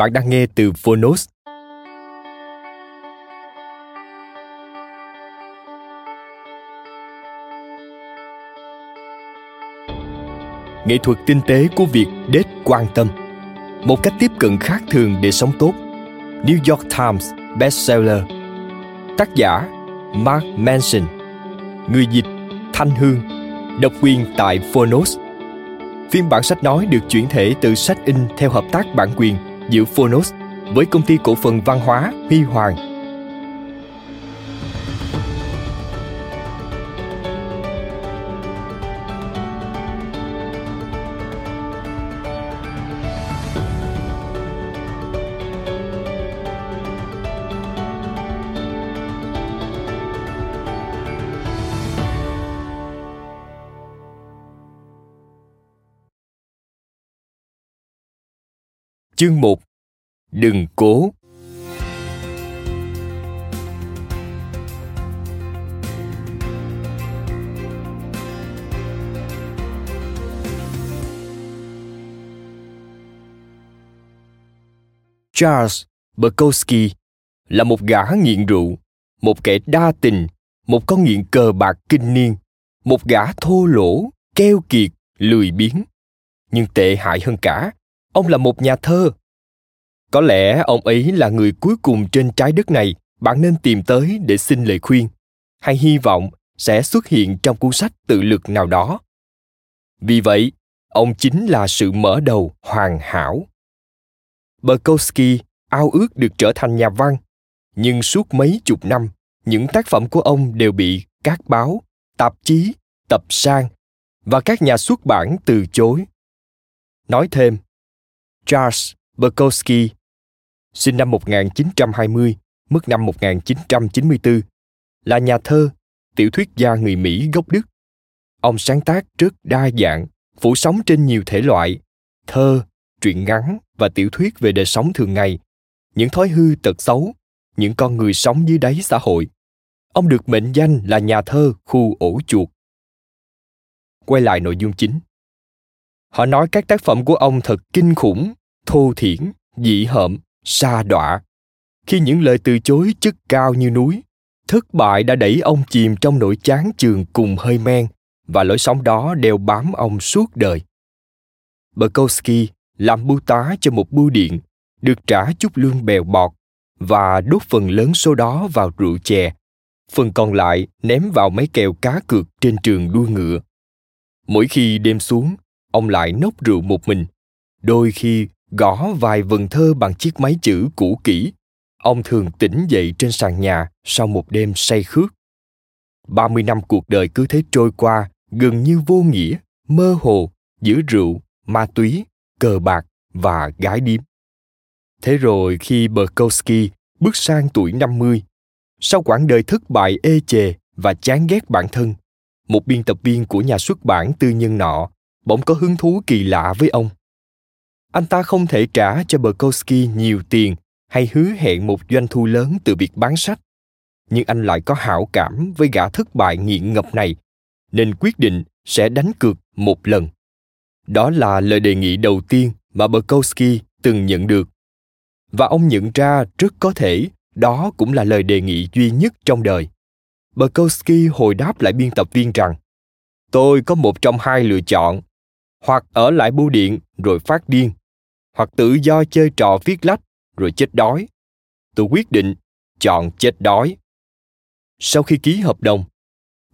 Bạn đang nghe từ Phonos. Nghệ thuật tinh tế của việc đết quan tâm, một cách tiếp cận khác thường để sống tốt. New York Times bestseller. Tác giả Mark Manson. Người dịch Thanh Hương. Độc quyền tại Phonos. Phiên bản sách nói được chuyển thể từ sách in theo hợp tác bản quyền giữa Phonos với công ty cổ phần văn hóa Huy Hoàng. Chương 1. Đừng cố. Charles Bukowski là một gã nghiện rượu, một kẻ đa tình, một con nghiện cờ bạc kinh niên, một gã thô lỗ, keo kiệt, lười biếng. Nhưng tệ hại hơn cả, ông là một nhà thơ. Có lẽ ông ấy là người cuối cùng trên trái đất này bạn nên tìm tới để xin lời khuyên, hay hy vọng sẽ xuất hiện trong cuốn sách tự lực nào đó. Vì vậy, ông chính là sự mở đầu hoàn hảo. Bukowski ao ước được trở thành nhà văn, nhưng suốt mấy chục năm, những tác phẩm của ông đều bị các báo, tạp chí, tập san và các nhà xuất bản từ chối. Nói thêm, Charles Bukowski sinh năm 1920, mất năm 1994, là nhà thơ, tiểu thuyết gia người Mỹ gốc Đức. Ông sáng tác rất đa dạng, phủ sóng trên nhiều thể loại, thơ, truyện ngắn và tiểu thuyết về đời sống thường ngày, những thói hư tật xấu, những con người sống dưới đáy xã hội. Ông được mệnh danh là nhà thơ khu ổ chuột. Quay lại nội dung chính. Họ nói các tác phẩm của ông thật kinh khủng, thô thiển, dị hợm, sa đọa. Khi những lời từ chối chất cao như núi, thất bại đã đẩy ông chìm trong nỗi chán chường cùng hơi men, và lối sống đó đeo bám ông suốt đời. Bukowski làm bưu tá cho một bưu điện, được trả chút lương bèo bọt và đốt phần lớn số đó vào rượu chè, phần còn lại ném vào mấy kèo cá cược trên trường đua ngựa. Mỗi khi đêm xuống, ông lại nốc rượu một mình, đôi khi gõ vài vần thơ bằng chiếc máy chữ cũ kỹ. Ông thường tỉnh dậy trên sàn nhà sau một đêm say khướt. 30 năm cuộc đời cứ thế trôi qua gần như vô nghĩa, mơ hồ giữa rượu, ma túy, cờ bạc và gái điếm. Thế rồi khi Bukowski bước sang tuổi 50, sau quãng đời thất bại ê chề và chán ghét bản thân, một biên tập viên của nhà xuất bản tư nhân nọ bỗng có hứng thú kỳ lạ với ông. Anh ta không thể trả cho Bukowski nhiều tiền hay hứa hẹn một doanh thu lớn từ việc bán sách, nhưng anh lại có hảo cảm với gã thất bại nghiện ngập này, nên quyết định sẽ đánh cược một lần. Đó là lời đề nghị đầu tiên mà Bukowski từng nhận được. và ông nhận ra rất có thể đó cũng là lời đề nghị duy nhất trong đời. Bukowski hồi đáp lại biên tập viên rằng, tôi có một trong hai lựa chọn, hoặc ở lại bưu điện rồi phát điên, hoặc tự do chơi trò viết lách rồi chết đói. Tôi quyết định chọn chết đói. Sau khi ký hợp đồng,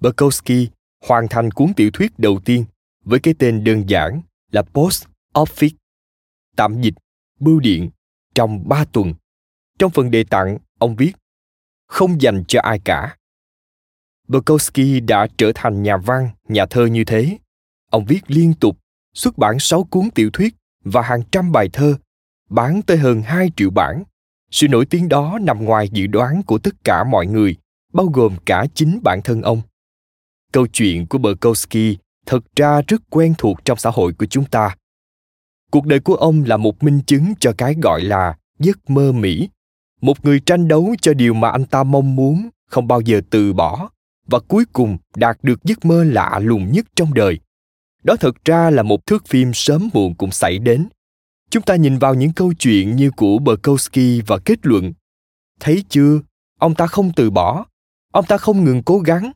Bukowski hoàn thành cuốn tiểu thuyết đầu tiên với cái tên đơn giản là Post Office, tạm dịch bưu điện, trong 3 tuần. Trong phần đề tặng, ông viết, không dành cho ai cả. Bukowski đã trở thành nhà văn, nhà thơ như thế. Ông viết liên tục, xuất bản 6 cuốn tiểu thuyết và hàng trăm bài thơ, bán tới hơn 2 triệu bản. Sự nổi tiếng đó nằm ngoài dự đoán của tất cả mọi người, bao gồm cả chính bản thân ông. Câu chuyện của Bukowski thật ra rất quen thuộc trong xã hội của chúng ta. Cuộc đời của ông là một minh chứng cho cái gọi là giấc mơ Mỹ, một người tranh đấu cho điều mà anh ta mong muốn, không bao giờ từ bỏ, và cuối cùng đạt được giấc mơ lạ lùng nhất trong đời. Đó thật ra là một thước phim sớm muộn cũng xảy đến. Chúng ta nhìn vào những câu chuyện như của Bukowski và kết luận, thấy chưa, ông ta không từ bỏ, ông ta không ngừng cố gắng,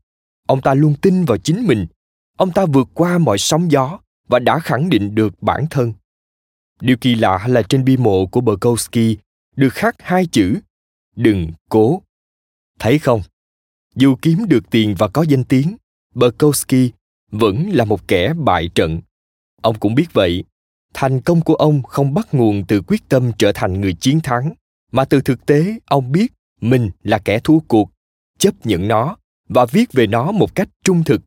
ông ta luôn tin vào chính mình, ông ta vượt qua mọi sóng gió và đã khẳng định được bản thân. Điều kỳ lạ là trên bia mộ của Bukowski được khắc 2 chữ, đừng cố. Thấy không? Dù kiếm được tiền và có danh tiếng, Bukowski vẫn là một kẻ bại trận. Ông cũng biết vậy. Thành công của ông không bắt nguồn từ quyết tâm trở thành người chiến thắng, mà từ thực tế ông biết mình là kẻ thua cuộc, chấp nhận nó và viết về nó một cách trung thực.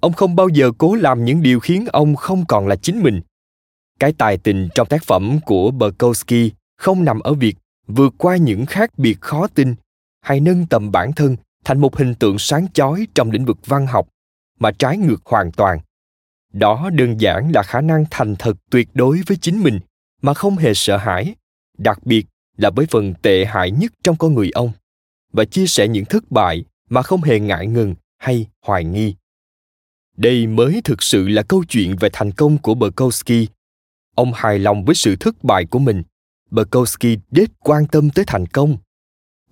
Ông không bao giờ cố làm những điều khiến ông không còn là chính mình. Cái tài tình trong tác phẩm của Bukowski không nằm ở việc vượt qua những khác biệt khó tin hay nâng tầm bản thân thành một hình tượng sáng chói trong lĩnh vực văn học, mà trái ngược hoàn toàn. Đó đơn giản là khả năng thành thật tuyệt đối với chính mình mà không hề sợ hãi, đặc biệt là với phần tệ hại nhất trong con người ông, và chia sẻ những thất bại mà không hề ngại ngần hay hoài nghi. Đây mới thực sự là câu chuyện về thành công của Bukowski. Ông hài lòng với sự thất bại của mình. Bukowski đết quan tâm tới thành công.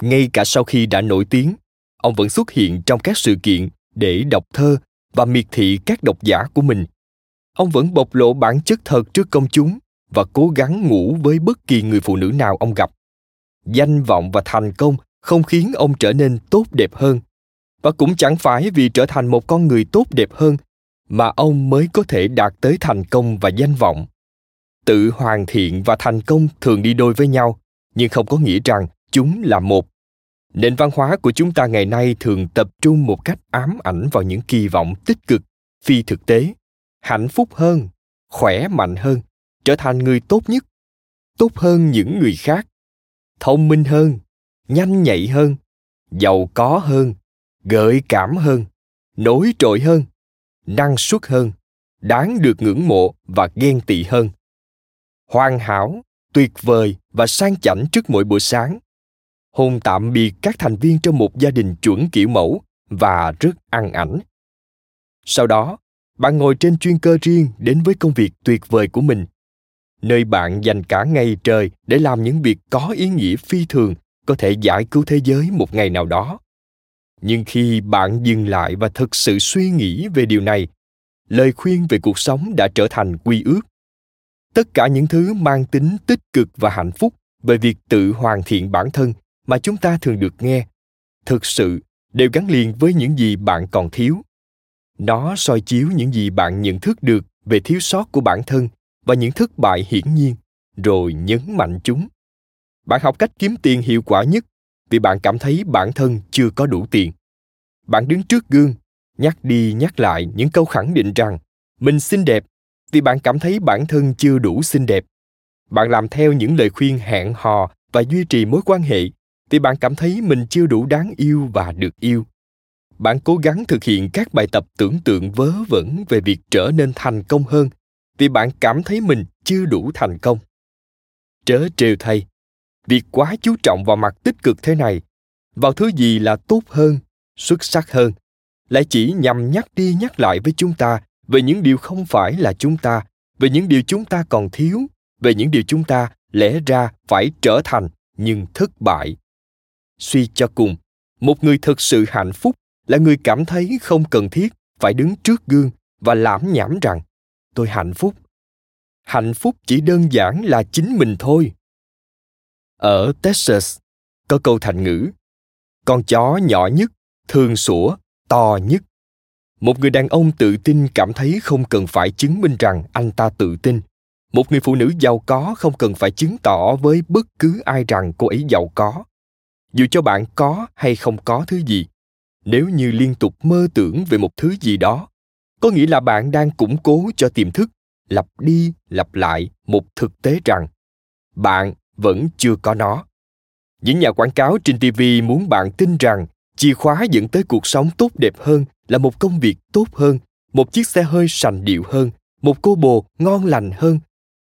Ngay cả sau khi đã nổi tiếng, ông vẫn xuất hiện trong các sự kiện để đọc thơ và miệt thị các độc giả của mình. Ông vẫn bộc lộ bản chất thật trước công chúng và cố gắng ngủ với bất kỳ người phụ nữ nào ông gặp. Danh vọng và thành công không khiến ông trở nên tốt đẹp hơn, và cũng chẳng phải vì trở thành một con người tốt đẹp hơn mà ông mới có thể đạt tới thành công và danh vọng. Tự hoàn thiện và thành công thường đi đôi với nhau, nhưng không có nghĩa rằng chúng là một. Nền văn hóa của chúng ta ngày nay thường tập trung một cách ám ảnh vào những kỳ vọng tích cực, phi thực tế, hạnh phúc hơn, khỏe mạnh hơn, trở thành người tốt nhất, tốt hơn những người khác, thông minh hơn, nhanh nhạy hơn, giàu có hơn, gợi cảm hơn, nổi trội hơn, năng suất hơn, đáng được ngưỡng mộ và ghen tị hơn. Hoàn hảo, tuyệt vời và sang chảnh trước mỗi buổi sáng. Hôn tạm biệt các thành viên trong một gia đình chuẩn kiểu mẫu và rất ăn ảnh. Sau đó, bạn ngồi trên chuyên cơ riêng đến với công việc tuyệt vời của mình, nơi bạn dành cả ngày trời để làm những việc có ý nghĩa phi thường, có thể giải cứu thế giới một ngày nào đó. Nhưng khi bạn dừng lại và thực sự suy nghĩ về điều này, lời khuyên về cuộc sống đã trở thành quy ước. Tất cả những thứ mang tính tích cực và hạnh phúc về việc tự hoàn thiện bản thân mà chúng ta thường được nghe, thực sự đều gắn liền với những gì bạn còn thiếu. Nó soi chiếu những gì bạn nhận thức được về thiếu sót của bản thân và những thất bại hiển nhiên, rồi nhấn mạnh chúng. Bạn học cách kiếm tiền hiệu quả nhất vì bạn cảm thấy bản thân chưa có đủ tiền. Bạn đứng trước gương, nhắc đi nhắc lại những câu khẳng định rằng mình xinh đẹp vì bạn cảm thấy bản thân chưa đủ xinh đẹp. Bạn làm theo những lời khuyên hẹn hò và duy trì mối quan hệ vì bạn cảm thấy mình chưa đủ đáng yêu và được yêu. Bạn cố gắng thực hiện các bài tập tưởng tượng vớ vẩn về việc trở nên thành công hơn vì bạn cảm thấy mình chưa đủ thành công. Trớ trêu thay, việc quá chú trọng vào mặt tích cực thế này, vào thứ gì là tốt hơn, xuất sắc hơn, lại chỉ nhằm nhắc đi nhắc lại với chúng ta về những điều không phải là chúng ta, về những điều chúng ta còn thiếu, về những điều chúng ta lẽ ra phải trở thành nhưng thất bại. Suy cho cùng, một người thực sự hạnh phúc là người cảm thấy không cần thiết phải đứng trước gương và lảm nhảm rằng tôi hạnh phúc. Hạnh phúc chỉ đơn giản là chính mình thôi. Ở Texas, có câu thành ngữ, con chó nhỏ nhất thường sủa to nhất. Một người đàn ông tự tin cảm thấy không cần phải chứng minh rằng anh ta tự tin. Một người phụ nữ giàu có không cần phải chứng tỏ với bất cứ ai rằng cô ấy giàu có. Dù cho bạn có hay không có thứ gì, nếu như liên tục mơ tưởng về một thứ gì đó, có nghĩa là bạn đang củng cố cho tiềm thức, lặp đi lặp lại một thực tế rằng bạn vẫn chưa có nó. Những nhà quảng cáo trên TV muốn bạn tin rằng chìa khóa dẫn tới cuộc sống tốt đẹp hơn là một công việc tốt hơn, một chiếc xe hơi sành điệu hơn, một cô bồ ngon lành hơn,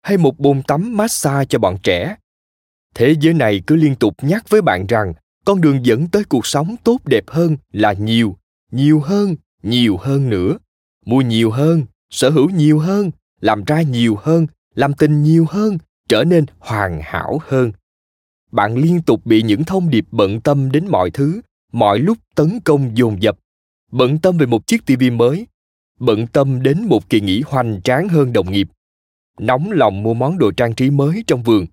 hay một bồn tắm massage cho bọn trẻ. Thế giới này cứ liên tục nhắc với bạn rằng con đường dẫn tới cuộc sống tốt đẹp hơn là nhiều hơn nữa. Mua nhiều hơn, sở hữu nhiều hơn, làm ra nhiều hơn, làm tình nhiều hơn, trở nên hoàn hảo hơn. Bạn liên tục bị những thông điệp bận tâm đến mọi thứ, mọi lúc tấn công dồn dập. Bận tâm về một chiếc tivi mới, bận tâm đến một kỳ nghỉ hoành tráng hơn đồng nghiệp, nóng lòng mua món đồ trang trí mới trong vườn,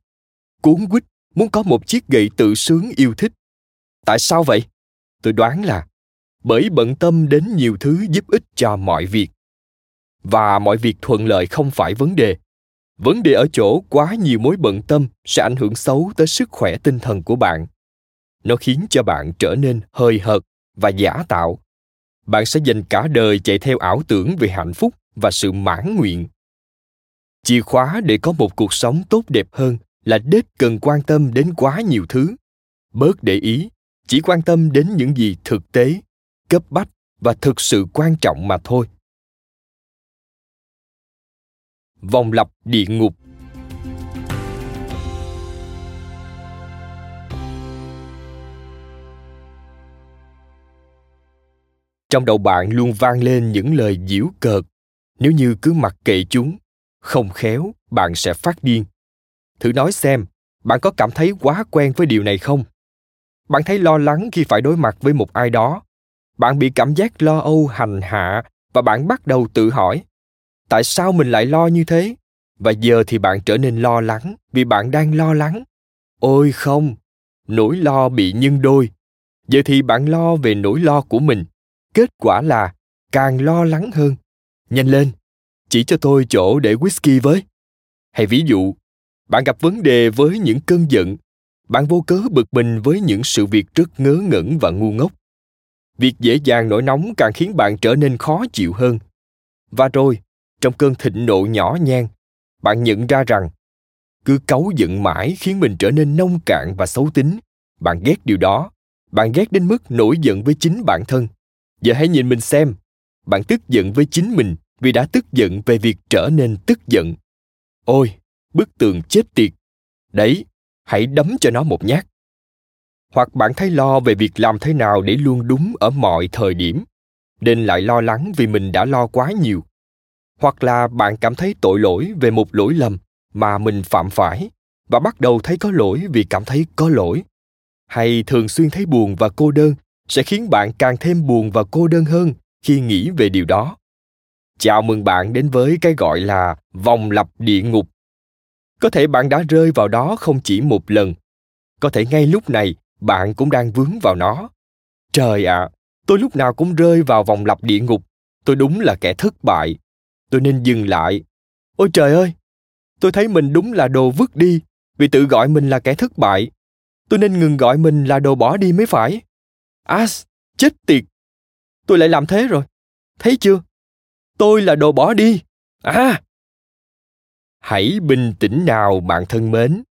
cuống quýt muốn có một chiếc gậy tự sướng yêu thích. Tại sao vậy? Tôi đoán là bởi bận tâm đến nhiều thứ giúp ích cho mọi việc. Và mọi việc thuận lợi không phải vấn đề. Vấn đề ở chỗ quá nhiều mối bận tâm sẽ ảnh hưởng xấu tới sức khỏe tinh thần của bạn. Nó khiến cho bạn trở nên hời hợt và giả tạo. Bạn sẽ dành cả đời chạy theo ảo tưởng về hạnh phúc và sự mãn nguyện. Chìa khóa để có một cuộc sống tốt đẹp hơn là đếch cần quan tâm đến quá nhiều thứ. Bớt để ý, chỉ quan tâm đến những gì thực tế, cấp bách và thực sự quan trọng mà thôi. Vòng lặp địa ngục. Trong đầu bạn luôn vang lên những lời giễu cợt. Nếu như cứ mặc kệ chúng, không khéo bạn sẽ phát điên. Thử nói xem, bạn có cảm thấy quá quen với điều này không? Bạn thấy lo lắng khi phải đối mặt với một ai đó. Bạn bị cảm giác lo âu hành hạ và bạn bắt đầu tự hỏi, tại sao mình lại lo như thế? Và giờ thì bạn trở nên lo lắng vì bạn đang lo lắng. Ôi không, nỗi lo bị nhân đôi. Giờ thì bạn lo về nỗi lo của mình. Kết quả là càng lo lắng hơn. Nhanh lên, chỉ cho tôi chỗ để whisky với. Hay ví dụ, bạn gặp vấn đề với những cơn giận. Bạn vô cớ bực mình với những sự việc rất ngớ ngẩn và ngu ngốc. Việc dễ dàng nổi nóng càng khiến bạn trở nên khó chịu hơn. Và rồi, trong cơn thịnh nộ nhỏ nhen, bạn nhận ra rằng cứ cáu giận mãi khiến mình trở nên nông cạn và xấu tính. Bạn ghét điều đó. Bạn ghét đến mức nổi giận với chính bản thân. Giờ hãy nhìn mình xem. Bạn tức giận với chính mình vì đã tức giận về việc trở nên tức giận. Ôi, bức tường chết tiệt. Đấy, hãy đấm cho nó một nhát. Hoặc bạn thấy lo về việc làm thế nào để luôn đúng ở mọi thời điểm, nên lại lo lắng vì mình đã lo quá nhiều. Hoặc là bạn cảm thấy tội lỗi về một lỗi lầm mà mình phạm phải và bắt đầu thấy có lỗi vì cảm thấy có lỗi. Hay thường xuyên thấy buồn và cô đơn sẽ khiến bạn càng thêm buồn và cô đơn hơn khi nghĩ về điều đó. Chào mừng bạn đến với cái gọi là vòng lặp địa ngục. Có thể bạn đã rơi vào đó không chỉ một lần. Có thể ngay lúc này bạn cũng đang vướng vào nó. Trời ạ, tôi lúc nào cũng rơi vào vòng lặp địa ngục. Tôi đúng là kẻ thất bại. Tôi nên dừng lại. Ôi trời ơi, tôi thấy mình đúng là đồ vứt đi vì tự gọi mình là kẻ thất bại. Tôi nên ngừng gọi mình là đồ bỏ đi mới phải. As, chết tiệt. Tôi lại làm thế rồi. Thấy chưa? Tôi là đồ bỏ đi. À! Hãy bình tĩnh nào bạn thân mến.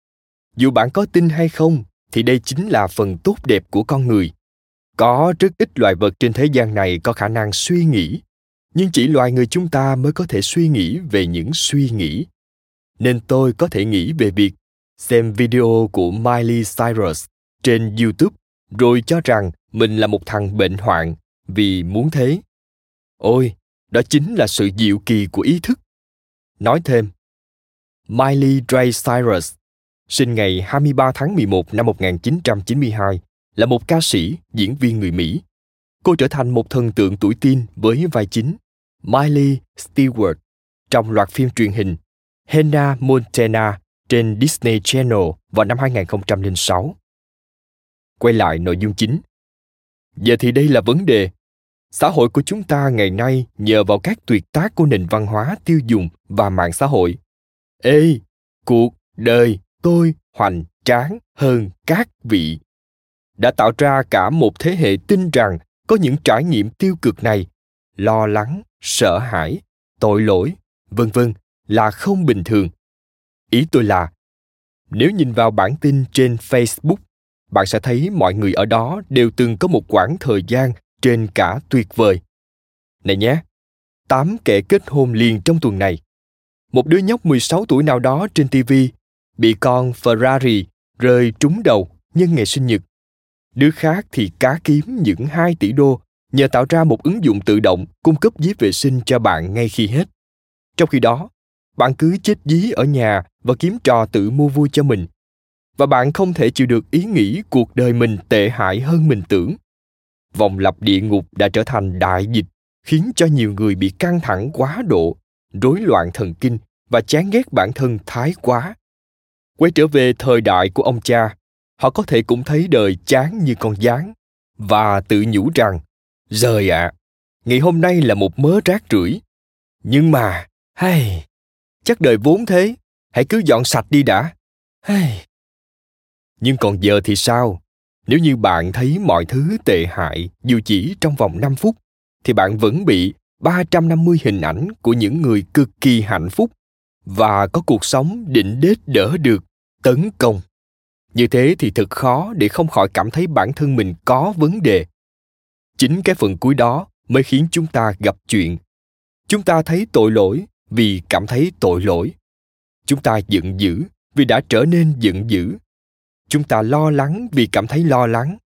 Dù bạn có tin hay không, thì đây chính là phần tốt đẹp của con người. Có rất ít loài vật trên thế gian này có khả năng suy nghĩ, nhưng chỉ loài người chúng ta mới có thể suy nghĩ về những suy nghĩ. Nên tôi có thể nghĩ về việc xem video của Miley Cyrus trên YouTube rồi cho rằng mình là một thằng bệnh hoạn vì muốn thế. Ôi, đó chính là sự diệu kỳ của ý thức. Nói thêm, Miley Ray Cyrus sinh ngày 23 tháng 11 năm 1992, là một ca sĩ, diễn viên người Mỹ. Cô trở thành một thần tượng tuổi teen với vai chính Miley Stewart trong loạt phim truyền hình Hannah Montana trên Disney Channel vào năm 2006. Quay lại nội dung chính. Giờ thì đây là vấn đề. Xã hội của chúng ta ngày nay nhờ vào các tuyệt tác của nền văn hóa tiêu dùng và mạng xã hội. Ê, cuộc đời tôi hoành tráng hơn các vị đã tạo ra cả một thế hệ tin rằng có những trải nghiệm tiêu cực này, lo lắng, sợ hãi, tội lỗi, vân vân là không bình thường. Ý tôi là, nếu nhìn vào bản tin trên Facebook, bạn sẽ thấy mọi người ở đó đều từng có một quãng thời gian trên cả tuyệt vời. Này nhé, 8 kẻ kết hôn liền trong tuần này. Một đứa nhóc 16 tuổi nào đó trên TV bị con Ferrari rơi trúng đầu nhân ngày sinh nhật. Đứa khác thì cá kiếm những 2 tỷ đô nhờ tạo ra một ứng dụng tự động cung cấp giấy vệ sinh cho bạn ngay khi hết. Trong khi đó, bạn cứ chết dí ở nhà và kiếm trò tự mua vui cho mình. Và bạn không thể chịu được ý nghĩ cuộc đời mình tệ hại hơn mình tưởng. Vòng lặp địa ngục đã trở thành đại dịch, khiến cho nhiều người bị căng thẳng quá độ, rối loạn thần kinh và chán ghét bản thân thái quá. Quay trở về thời đại của ông cha, họ có thể cũng thấy đời chán như con gián và tự nhủ rằng, giời ạ, ngày hôm nay là một mớ rác rưởi. Nhưng mà, hey, chắc đời vốn thế, hãy cứ dọn sạch đi đã. Hey. Nhưng còn giờ thì sao? Nếu như bạn thấy mọi thứ tệ hại dù chỉ trong vòng 5 phút, thì bạn vẫn bị 350 hình ảnh của những người cực kỳ hạnh phúc và có cuộc sống đỉnh đết đỡ được tấn công. Như thế thì thật khó để không khỏi cảm thấy bản thân mình có vấn đề. Chính cái phần cuối đó mới khiến chúng ta gặp chuyện. Chúng ta thấy tội lỗi vì cảm thấy tội lỗi. Chúng ta giận dữ vì đã trở nên giận dữ. Chúng ta lo lắng vì cảm thấy lo lắng.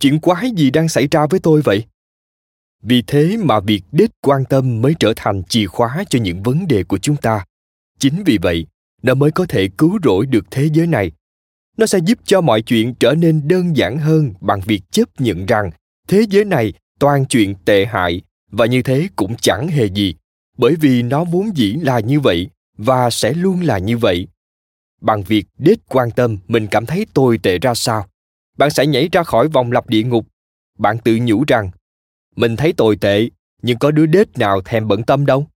Chuyện quái gì đang xảy ra với tôi vậy? Vì thế mà việc đích quan tâm mới trở thành chìa khóa cho những vấn đề của chúng ta. Chính vì vậy, nó mới có thể cứu rỗi được thế giới này. Nó sẽ giúp cho mọi chuyện trở nên đơn giản hơn bằng việc chấp nhận rằng thế giới này toàn chuyện tệ hại và như thế cũng chẳng hề gì, bởi vì nó vốn dĩ là như vậy và sẽ luôn là như vậy. Bằng việc đếch quan tâm mình cảm thấy tồi tệ ra sao, bạn sẽ nhảy ra khỏi vòng lặp địa ngục. Bạn tự nhủ rằng, mình thấy tồi tệ, nhưng có đứa đếch nào thèm bận tâm đâu.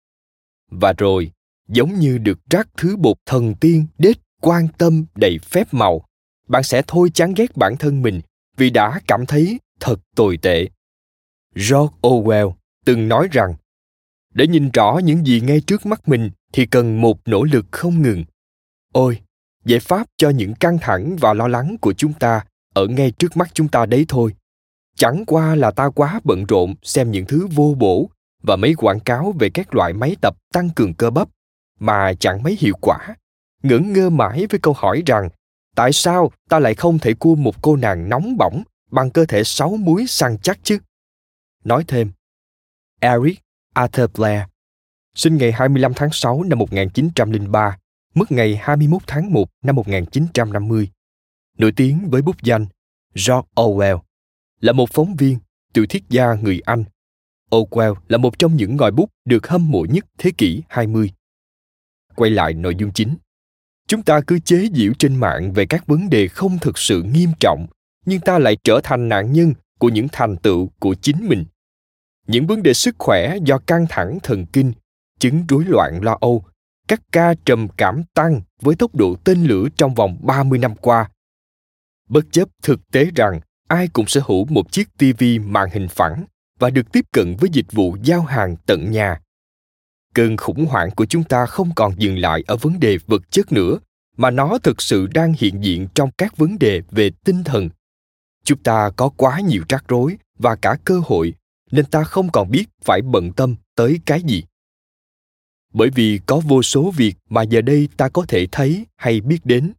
Và rồi, giống như được rắc thứ bột thần tiên đếch quan tâm đầy phép màu, bạn sẽ thôi chán ghét bản thân mình vì đã cảm thấy thật tồi tệ. George Orwell từng nói rằng, để nhìn rõ những gì ngay trước mắt mình thì cần một nỗ lực không ngừng. Ôi, giải pháp cho những căng thẳng và lo lắng của chúng ta ở ngay trước mắt chúng ta đấy thôi. Chẳng qua là ta quá bận rộn xem những thứ vô bổ và mấy quảng cáo về các loại máy tập tăng cường cơ bắp mà chẳng mấy hiệu quả. Ngẩn ngơ mãi với câu hỏi rằng tại sao ta lại không thể cua một cô nàng nóng bỏng bằng cơ thể 6 múi săn chắc chứ? Nói thêm, Eric Arthur Blair, sinh ngày 25 tháng 6 năm 1903, mất ngày 21 tháng 1 năm 1950, nổi tiếng với bút danh George Orwell, là một phóng viên, tiểu thuyết gia người Anh. Orwell là một trong những ngòi bút được hâm mộ nhất thế kỷ 20. Quay lại nội dung chính. Chúng ta cứ chế giễu trên mạng về các vấn đề không thực sự nghiêm trọng, nhưng ta lại trở thành nạn nhân của những thành tựu của chính mình. Những vấn đề sức khỏe do căng thẳng thần kinh, chứng rối loạn lo âu, các ca trầm cảm tăng với tốc độ tên lửa trong vòng 30 năm qua. Bất chấp thực tế rằng ai cũng sở hữu một chiếc TV màn hình phẳng và được tiếp cận với dịch vụ giao hàng tận nhà. Cơn khủng hoảng của chúng ta không còn dừng lại ở vấn đề vật chất nữa, mà nó thực sự đang hiện diện trong các vấn đề về tinh thần. Chúng ta có quá nhiều rắc rối và cả cơ hội, nên ta không còn biết phải bận tâm tới cái gì. Bởi vì có vô số việc mà giờ đây ta có thể thấy hay biết đến,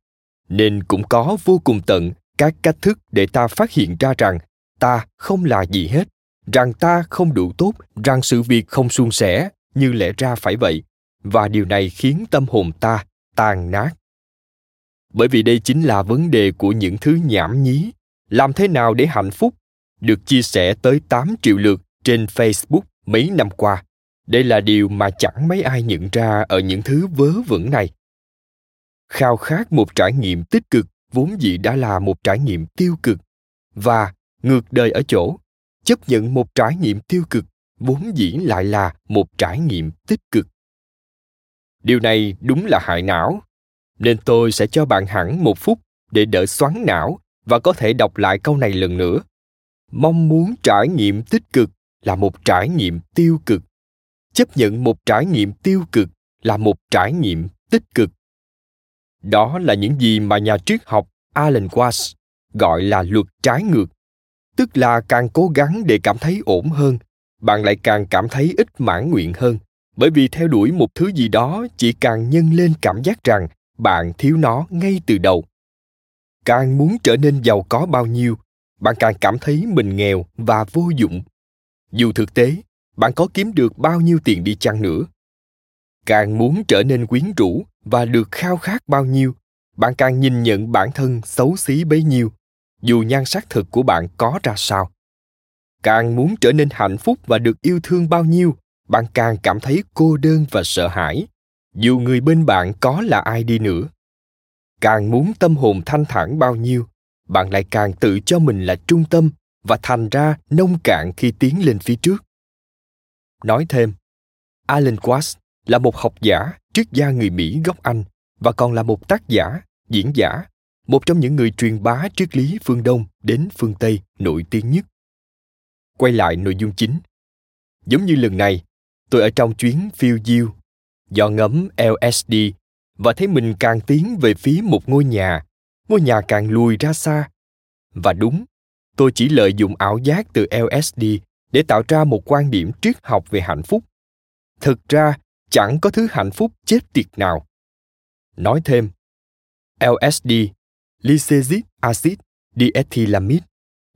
nên cũng có vô cùng tận các cách thức để ta phát hiện ra rằng ta không là gì hết, rằng ta không đủ tốt, rằng sự việc không suôn sẻ như lẽ ra phải vậy, và điều này khiến tâm hồn ta tan nát. bởi vì đây chính là vấn đề của những thứ nhảm nhí. Làm thế nào để hạnh phúc được chia sẻ tới 8 triệu lượt trên Facebook mấy năm qua. Đây là điều mà chẳng mấy ai nhận ra ở những thứ vớ vẩn này. Khao khát một trải nghiệm tích cực vốn dĩ đã là một trải nghiệm tiêu cực, và ngược đời ở chỗ, chấp nhận một trải nghiệm tiêu cực vốn dĩ lại là một trải nghiệm tích cực. Điều này đúng là hại não, nên tôi sẽ cho bạn hẳn một phút để đỡ xoắn não và có thể đọc lại câu này lần nữa. Mong muốn trải nghiệm tích cực là một trải nghiệm tiêu cực. Chấp nhận một trải nghiệm tiêu cực là một trải nghiệm tích cực. Đó là những gì mà nhà triết học Alan Watts gọi là luật trái ngược. Tức là càng cố gắng để cảm thấy ổn hơn, bạn lại càng cảm thấy ít mãn nguyện hơn. Bởi vì theo đuổi một thứ gì đó chỉ càng nhân lên cảm giác rằng bạn thiếu nó ngay từ đầu. Càng muốn trở nên giàu có bao nhiêu, bạn càng cảm thấy mình nghèo và vô dụng. Dù thực tế, bạn có kiếm được bao nhiêu tiền đi chăng nữa. Càng muốn trở nên quyến rũ và được khao khát bao nhiêu, bạn càng nhìn nhận bản thân xấu xí bấy nhiêu, dù nhan sắc thực của bạn có ra sao. Càng muốn trở nên hạnh phúc và được yêu thương bao nhiêu, bạn càng cảm thấy cô đơn và sợ hãi, dù người bên bạn có là ai đi nữa. Càng muốn tâm hồn thanh thản bao nhiêu, bạn lại càng tự cho mình là trung tâm và thành ra nông cạn khi tiến lên phía trước. Nói thêm, Alan Watts là một học giả, triết gia người Mỹ gốc Anh và còn là một tác giả, diễn giả, một trong những người truyền bá triết lý phương Đông đến phương Tây nổi tiếng nhất. Quay lại nội dung chính. Giống như lần này, tôi ở trong chuyến phiêu diêu, do ngấm LSD và thấy mình càng tiến về phía một ngôi nhà càng lùi ra xa. Và đúng, tôi chỉ lợi dụng ảo giác từ LSD để tạo ra một quan điểm triết học về hạnh phúc. Thực ra, chẳng có thứ hạnh phúc chết tiệt nào. Nói thêm, LSD, lysergic acid diethylamide,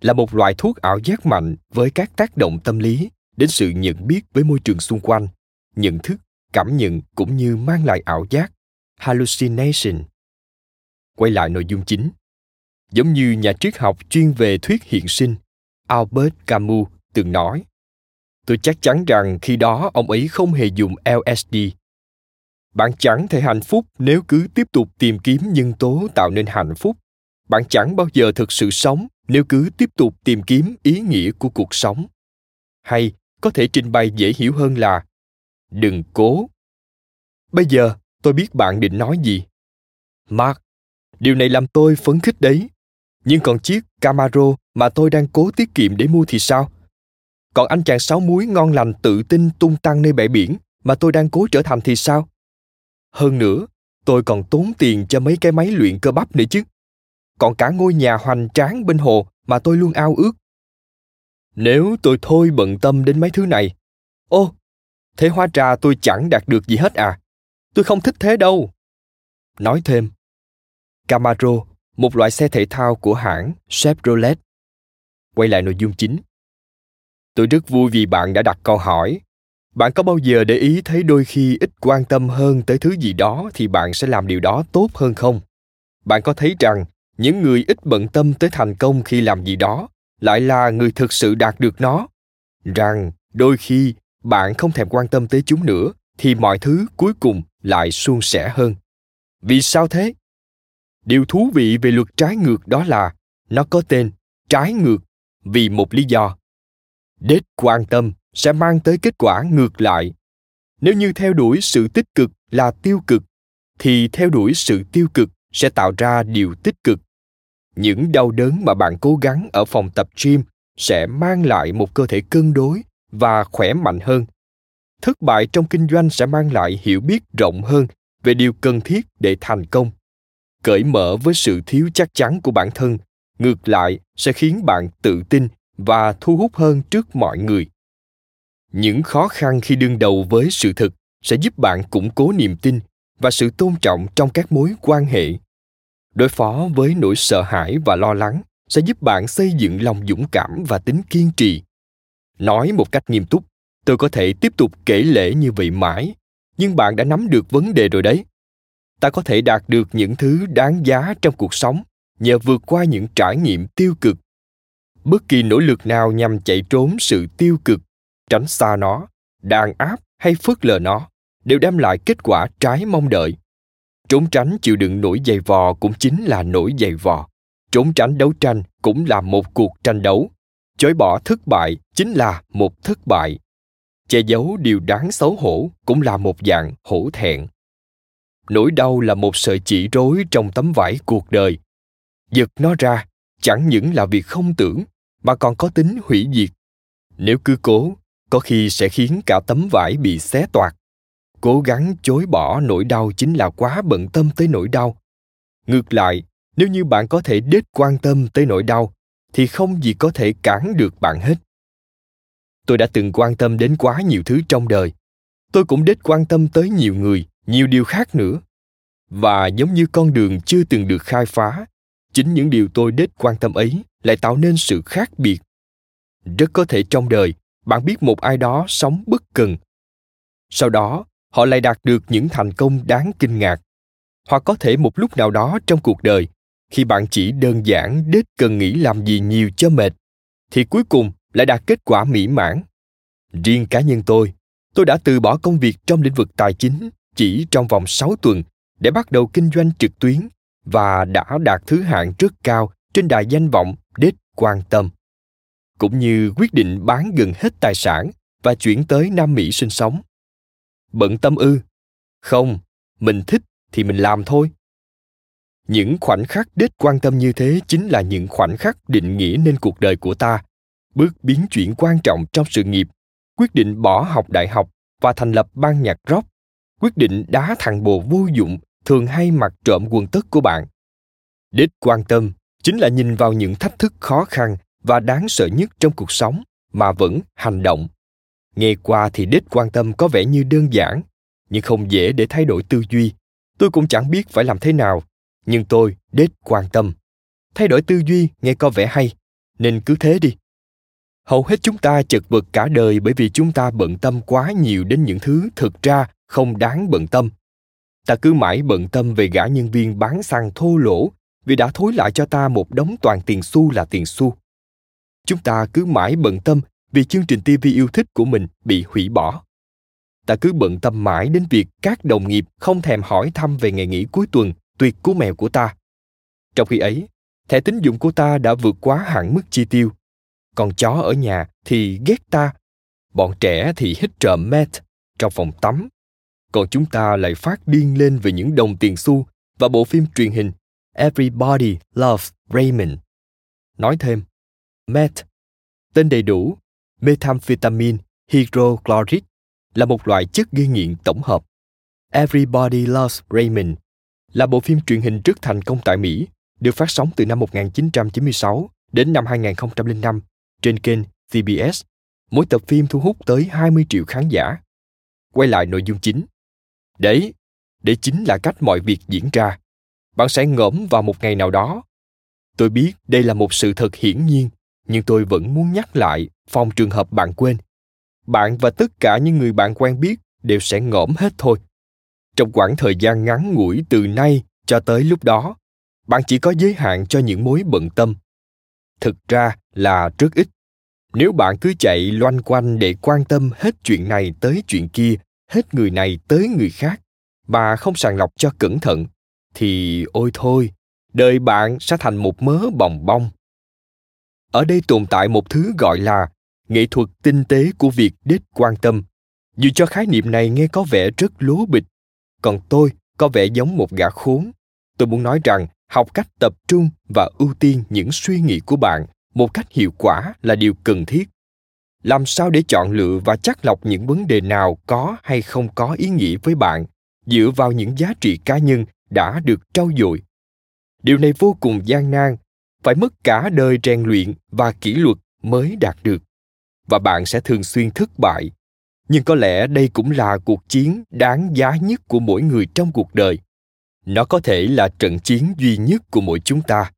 là một loại thuốc ảo giác mạnh với các tác động tâm lý đến sự nhận biết với môi trường xung quanh, nhận thức, cảm nhận cũng như mang lại ảo giác, hallucination. Quay lại nội dung chính. Giống như nhà triết học chuyên về thuyết hiện sinh, Albert Camus từng nói, tôi chắc chắn rằng khi đó ông ấy không hề dùng LSD. Bạn chẳng thể hạnh phúc nếu cứ tiếp tục tìm kiếm nhân tố tạo nên hạnh phúc. Bạn chẳng bao giờ thực sự sống nếu cứ tiếp tục tìm kiếm ý nghĩa của cuộc sống. Hay có thể trình bày dễ hiểu hơn là đừng cố. Bây giờ tôi biết bạn định nói gì. Mark, điều này làm tôi phấn khích đấy. Nhưng còn chiếc Camaro mà tôi đang cố tiết kiệm để mua thì sao? Còn anh chàng sáu múi ngon lành tự tin tung tăng nơi bãi biển mà tôi đang cố trở thành thì sao? Hơn nữa, tôi còn tốn tiền cho mấy cái máy luyện cơ bắp nữa chứ. Còn cả ngôi nhà hoành tráng bên hồ mà tôi luôn ao ước. Nếu tôi thôi bận tâm đến mấy thứ này, thế hóa ra tôi chẳng đạt được gì hết à? Tôi không thích thế đâu. Nói thêm, Camaro, một loại xe thể thao của hãng Chevrolet. Quay lại nội dung chính. Tôi rất vui vì bạn đã đặt câu hỏi. Bạn có bao giờ để ý thấy đôi khi ít quan tâm hơn tới thứ gì đó thì bạn sẽ làm điều đó tốt hơn không? Bạn có thấy rằng những người ít bận tâm tới thành công khi làm gì đó lại là người thực sự đạt được nó? Rằng đôi khi bạn không thèm quan tâm tới chúng nữa thì mọi thứ cuối cùng lại suôn sẻ hơn. Vì sao thế? Điều thú vị về luật trái ngược đó là nó có tên trái ngược vì một lý do. Đếch quan tâm sẽ mang tới kết quả ngược lại. Nếu như theo đuổi sự tích cực là tiêu cực, thì theo đuổi sự tiêu cực sẽ tạo ra điều tích cực. Những đau đớn mà bạn cố gắng ở phòng tập gym sẽ mang lại một cơ thể cân đối và khỏe mạnh hơn. Thất bại trong kinh doanh sẽ mang lại hiểu biết rộng hơn về điều cần thiết để thành công. Cởi mở với sự thiếu chắc chắn của bản thân, ngược lại sẽ khiến bạn tự tin và thu hút hơn trước mọi người. Những khó khăn khi đương đầu với sự thật sẽ giúp bạn củng cố niềm tin và sự tôn trọng trong các mối quan hệ. Đối phó với nỗi sợ hãi và lo lắng sẽ giúp bạn xây dựng lòng dũng cảm và tính kiên trì. Nói một cách nghiêm túc, tôi có thể tiếp tục kể lể như vậy mãi, nhưng bạn đã nắm được vấn đề rồi đấy. ta có thể đạt được những thứ đáng giá trong cuộc sống nhờ vượt qua những trải nghiệm tiêu cực. Bất kỳ nỗ lực nào nhằm chạy trốn sự tiêu cực, tránh xa nó, đàn áp hay phớt lờ nó, đều đem lại kết quả trái mong đợi. Trốn tránh chịu đựng nỗi giày vò cũng chính là nỗi giày vò. Trốn tránh đấu tranh cũng là một cuộc tranh đấu. Chối bỏ thất bại chính là một thất bại. Che giấu điều đáng xấu hổ cũng là một dạng hổ thẹn. Nỗi đau là một sợi chỉ rối trong tấm vải cuộc đời. Giật nó ra, chẳng những là việc không tưởng, mà còn có tính hủy diệt. Nếu cứ cố, có khi sẽ khiến cả tấm vải bị xé toạc. Cố gắng chối bỏ nỗi đau chính là quá bận tâm tới nỗi đau. Ngược lại, nếu như bạn có thể đết quan tâm tới nỗi đau, thì không gì có thể cản được bạn hết. Tôi đã từng quan tâm đến quá nhiều thứ trong đời. Tôi cũng đết quan tâm tới nhiều người, nhiều điều khác nữa. Và giống như con đường chưa từng được khai phá, chính những điều tôi đết quan tâm ấy lại tạo nên sự khác biệt. Rất có thể trong đời, bạn biết một ai đó sống bất cần. Sau đó, họ lại đạt được những thành công đáng kinh ngạc. Hoặc có thể một lúc nào đó trong cuộc đời, khi bạn chỉ đơn giản đết cần nghĩ làm gì nhiều cho mệt, thì cuối cùng lại đạt kết quả mỹ mãn. Riêng cá nhân tôi đã từ bỏ công việc trong lĩnh vực tài chính chỉ trong vòng 6 tuần để bắt đầu kinh doanh trực tuyến và đã đạt thứ hạng rất cao trên đài danh vọng đết quan tâm. Cũng như quyết định bán gần hết tài sản và chuyển tới Nam Mỹ sinh sống. Bận tâm ư? Không, mình thích thì mình làm thôi. Những khoảnh khắc đích quan tâm như thế chính là những khoảnh khắc định nghĩa nên cuộc đời của ta, bước biến chuyển quan trọng trong sự nghiệp, quyết định bỏ học đại học và thành lập ban nhạc rock, quyết định đá thằng bồ vô dụng thường hay mặc trộm quần tất của bạn. Đích quan tâm chính là nhìn vào những thách thức khó khăn và đáng sợ nhất trong cuộc sống mà vẫn hành động. Nghe qua thì đích quan tâm có vẻ như đơn giản, nhưng không dễ để thay đổi tư duy. Tôi cũng chẳng biết phải làm thế nào, nhưng tôi đết quan tâm. Thay đổi tư duy nghe có vẻ hay, nên cứ thế đi. Hầu hết chúng ta chật vật cả đời bởi vì chúng ta bận tâm quá nhiều đến những thứ thực ra không đáng bận tâm. Ta cứ mãi bận tâm về gã nhân viên bán xăng thô lỗ vì đã thối lại cho ta một đống toàn tiền xu là tiền xu. Chúng ta cứ mãi bận tâm vì chương trình TV yêu thích của mình bị hủy bỏ. Ta cứ bận tâm mãi đến việc các đồng nghiệp không thèm hỏi thăm về ngày nghỉ cuối tuần tuyệt của mèo của ta. Trong khi ấy, thẻ tín dụng của ta đã vượt quá hạn mức chi tiêu. Con chó ở nhà thì ghét ta. Bọn trẻ thì hít trộm meth trong phòng tắm. Còn chúng ta lại phát điên lên về những đồng tiền xu và bộ phim truyền hình Everybody Loves Raymond. Nói thêm, meth, tên đầy đủ, methamphetamine hydrochloric, là một loại chất gây nghiện tổng hợp. Everybody Loves Raymond là bộ phim truyền hình rất thành công tại Mỹ, được phát sóng từ năm 1996 đến năm 2005 trên kênh CBS. Mỗi tập phim thu hút tới 20 triệu khán giả. Quay lại nội dung chính. Đấy chính là cách mọi việc diễn ra. Bạn sẽ ngẫm vào một ngày nào đó. Tôi biết đây là một sự thật hiển nhiên, nhưng tôi vẫn muốn nhắc lại phòng trường hợp bạn quên. Bạn và tất cả những người bạn quen biết đều sẽ ngẫm hết thôi. Trong quãng thời gian ngắn ngủi từ nay cho tới lúc đó, bạn chỉ có giới hạn cho những mối bận tâm. Thực ra là rất ít. Nếu bạn cứ chạy loanh quanh để quan tâm hết chuyện này tới chuyện kia, hết người này tới người khác, mà không sàng lọc cho cẩn thận, thì ôi thôi, đời bạn sẽ thành một mớ bòng bong. Ở đây tồn tại một thứ gọi là nghệ thuật tinh tế của việc đích quan tâm. Dù cho khái niệm này nghe có vẻ rất lố bịch, còn tôi có vẻ giống một gã khốn. Tôi muốn nói rằng học cách tập trung và ưu tiên những suy nghĩ của bạn một cách hiệu quả là điều cần thiết. Làm sao để chọn lựa và chắt lọc những vấn đề nào có hay không có ý nghĩa với bạn dựa vào những giá trị cá nhân đã được trau dồi. Điều này vô cùng gian nan, phải mất cả đời rèn luyện và kỷ luật mới đạt được. Và bạn sẽ thường xuyên thất bại. Nhưng có lẽ đây cũng là cuộc chiến đáng giá nhất của mỗi người trong cuộc đời. Nó có thể là trận chiến duy nhất của mỗi chúng ta.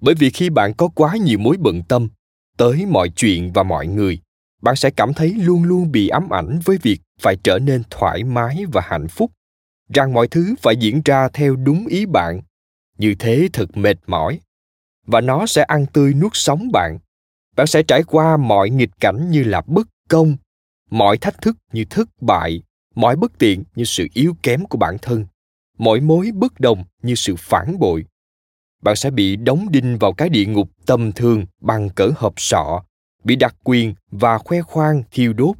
Bởi vì khi bạn có quá nhiều mối bận tâm tới mọi chuyện và mọi người, bạn sẽ cảm thấy luôn luôn bị ám ảnh với việc phải trở nên thoải mái và hạnh phúc, rằng mọi thứ phải diễn ra theo đúng ý bạn. Như thế thật mệt mỏi. Và nó sẽ ăn tươi nuốt sống bạn. Bạn sẽ trải qua mọi nghịch cảnh như là bất công, mọi thách thức như thất bại, mọi bất tiện như sự yếu kém của bản thân, mọi mối bất đồng như sự phản bội. Bạn sẽ bị đóng đinh vào cái địa ngục tầm thường bằng cỡ hộp sọ, bị đặc quyền và khoe khoang thiêu đốt,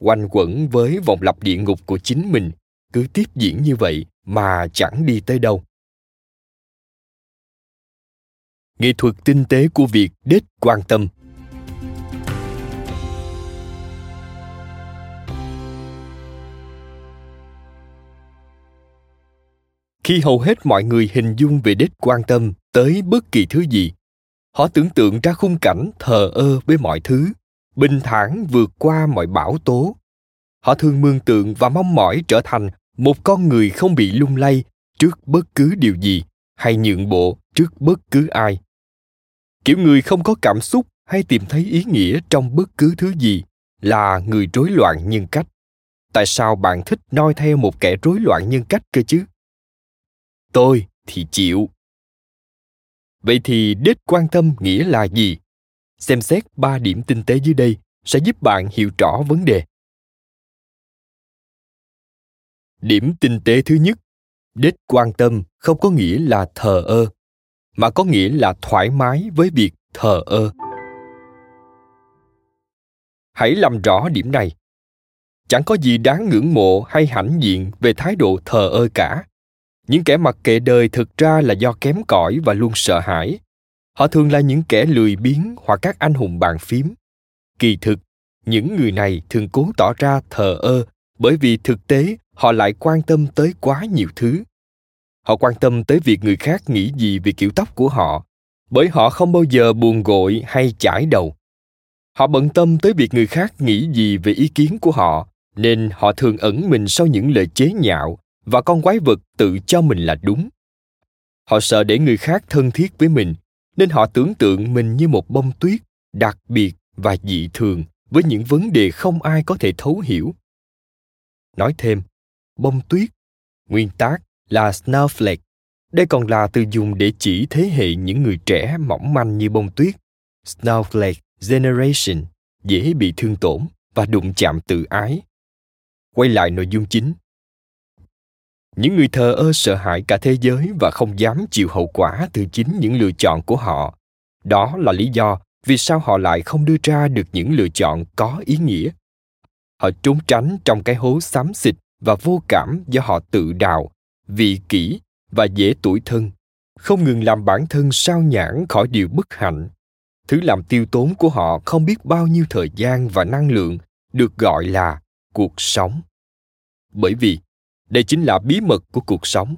quanh quẩn với vòng lặp địa ngục của chính mình, cứ tiếp diễn như vậy mà chẳng đi tới đâu. Nghệ thuật tinh tế của việc đếch quan tâm. Khi hầu hết mọi người hình dung về đếch quan tâm tới bất kỳ thứ gì, họ tưởng tượng ra khung cảnh thờ ơ với mọi thứ, bình thản vượt qua mọi bão tố. Họ thường mường tượng và mong mỏi trở thành một con người không bị lung lay trước bất cứ điều gì hay nhượng bộ trước bất cứ ai. Kiểu người không có cảm xúc hay tìm thấy ý nghĩa trong bất cứ thứ gì là người rối loạn nhân cách. Tại sao bạn thích noi theo một kẻ rối loạn nhân cách cơ chứ? Tôi thì chịu. Vậy thì đếch quan tâm nghĩa là gì? Xem xét 3 điểm tinh tế dưới đây sẽ giúp bạn hiểu rõ vấn đề. Điểm tinh tế thứ nhất, đếch quan tâm không có nghĩa là thờ ơ, mà có nghĩa là thoải mái với việc thờ ơ. Hãy làm rõ điểm này. Chẳng có gì đáng ngưỡng mộ hay hãnh diện về thái độ thờ ơ cả. Những kẻ mặc kệ đời thực ra là do kém cỏi và luôn sợ hãi. Họ thường là những kẻ lười biếng hoặc các anh hùng bàn phím. Kỳ thực, những người này thường cố tỏ ra thờ ơ bởi vì thực tế họ lại quan tâm tới quá nhiều thứ. Họ quan tâm tới việc người khác nghĩ gì về kiểu tóc của họ, bởi họ không bao giờ buồn gội hay chải đầu. Họ bận tâm tới việc người khác nghĩ gì về ý kiến của họ, nên họ thường ẩn mình sau những lời chế nhạo và con quái vật tự cho mình là đúng. Họ sợ để người khác thân thiết với mình, nên họ tưởng tượng mình như một bông tuyết đặc biệt và dị thường với những vấn đề không ai có thể thấu hiểu. Nói thêm, bông tuyết, nguyên tác là snowflake. Đây còn là từ dùng để chỉ thế hệ những người trẻ mỏng manh như bông tuyết. Snowflake generation dễ bị thương tổn và đụng chạm tự ái. Quay lại nội dung chính. Những người thờ ơ sợ hãi cả thế giới và không dám chịu hậu quả từ chính những lựa chọn của họ. Đó là lý do vì sao họ lại không đưa ra được những lựa chọn có ý nghĩa. Họ trốn tránh trong cái hố xám xịt và vô cảm do họ tự đào, vị kỷ và dễ tủi thân, không ngừng làm bản thân sao nhãng khỏi điều bất hạnh. Thứ làm tiêu tốn của họ không biết bao nhiêu thời gian và năng lượng được gọi là cuộc sống. Bởi vì đây chính là bí mật của cuộc sống.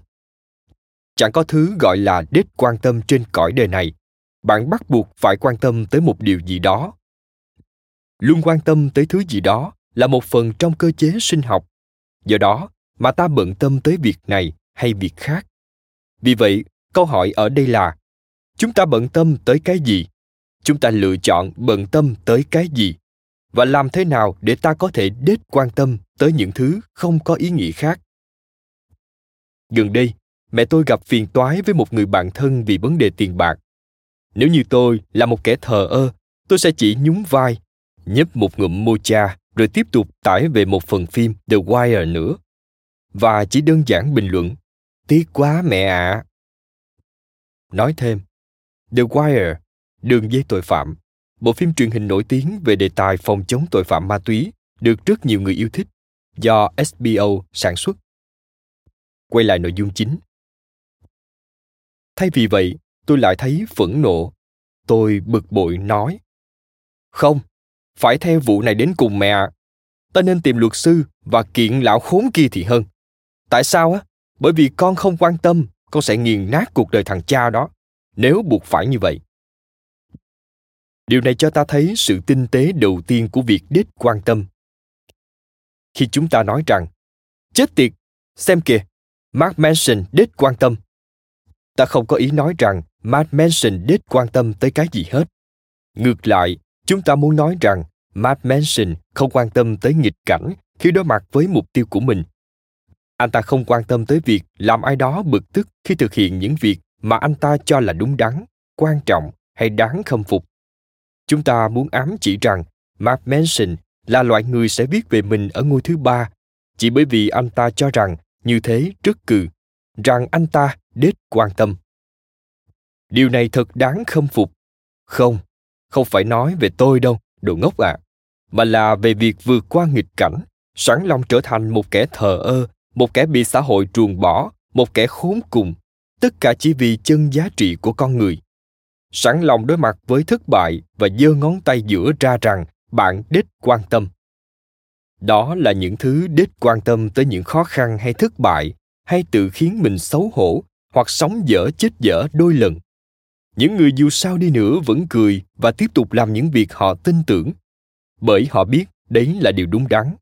Chẳng có thứ gọi là đếch quan tâm trên cõi đời này. Bạn bắt buộc phải quan tâm tới một điều gì đó. Luôn quan tâm tới thứ gì đó là một phần trong cơ chế sinh học. Do đó mà ta bận tâm tới việc này hay việc khác. Vì vậy, câu hỏi ở đây là chúng ta bận tâm tới cái gì? Chúng ta lựa chọn bận tâm tới cái gì? Và làm thế nào để ta có thể đếch quan tâm tới những thứ không có ý nghĩa khác? Gần đây, mẹ tôi gặp phiền toái với một người bạn thân vì vấn đề tiền bạc. Nếu như tôi là một kẻ thờ ơ, tôi sẽ chỉ nhún vai, nhấp một ngụm mocha rồi tiếp tục tải về một phần phim The Wire nữa. Và chỉ đơn giản bình luận, tiếc quá mẹ ạ. Nói thêm, The Wire, Đường dây tội phạm, bộ phim truyền hình nổi tiếng về đề tài phòng chống tội phạm ma túy, được rất nhiều người yêu thích, do HBO sản xuất. Quay lại nội dung chính. Thay vì vậy, tôi lại thấy phẫn nộ. Tôi bực bội nói, không, phải theo vụ này đến cùng mẹ ạ. Ta nên tìm luật sư và kiện lão khốn kia thì hơn. Tại sao á? Bởi vì con không quan tâm, con sẽ nghiền nát cuộc đời thằng cha đó, nếu buộc phải như vậy. Điều này cho ta thấy sự tinh tế đầu tiên của việc đếch quan tâm. Khi chúng ta nói rằng, chết tiệt, xem kìa, Mark Manson đếch quan tâm. Ta không có ý nói rằng Mark Manson đếch quan tâm tới cái gì hết. Ngược lại, chúng ta muốn nói rằng Mark Manson không quan tâm tới nghịch cảnh khi đối mặt với mục tiêu của mình. Anh ta không quan tâm tới việc làm ai đó bực tức khi thực hiện những việc mà anh ta cho là đúng đắn, quan trọng hay đáng khâm phục. Chúng ta muốn ám chỉ rằng Mark Manson là loại người sẽ viết về mình ở ngôi thứ 3 chỉ bởi vì anh ta cho rằng như thế rất cừ, rằng anh ta đết quan tâm. Điều này thật đáng khâm phục. Không phải nói về tôi đâu, đồ ngốc ạ, mà là về việc vượt qua nghịch cảnh, sẵn lòng trở thành một kẻ thờ ơ, một kẻ bị xã hội truồng bỏ, một kẻ khốn cùng, tất cả chỉ vì chân giá trị của con người. Sẵn lòng đối mặt với thất bại và giơ ngón tay giữa ra rằng bạn đích quan tâm. Đó là những thứ đích quan tâm tới những khó khăn hay thất bại, hay tự khiến mình xấu hổ hoặc sống dở chết dở đôi lần. Những người dù sao đi nữa vẫn cười và tiếp tục làm những việc họ tin tưởng, bởi họ biết đấy là điều đúng đắn.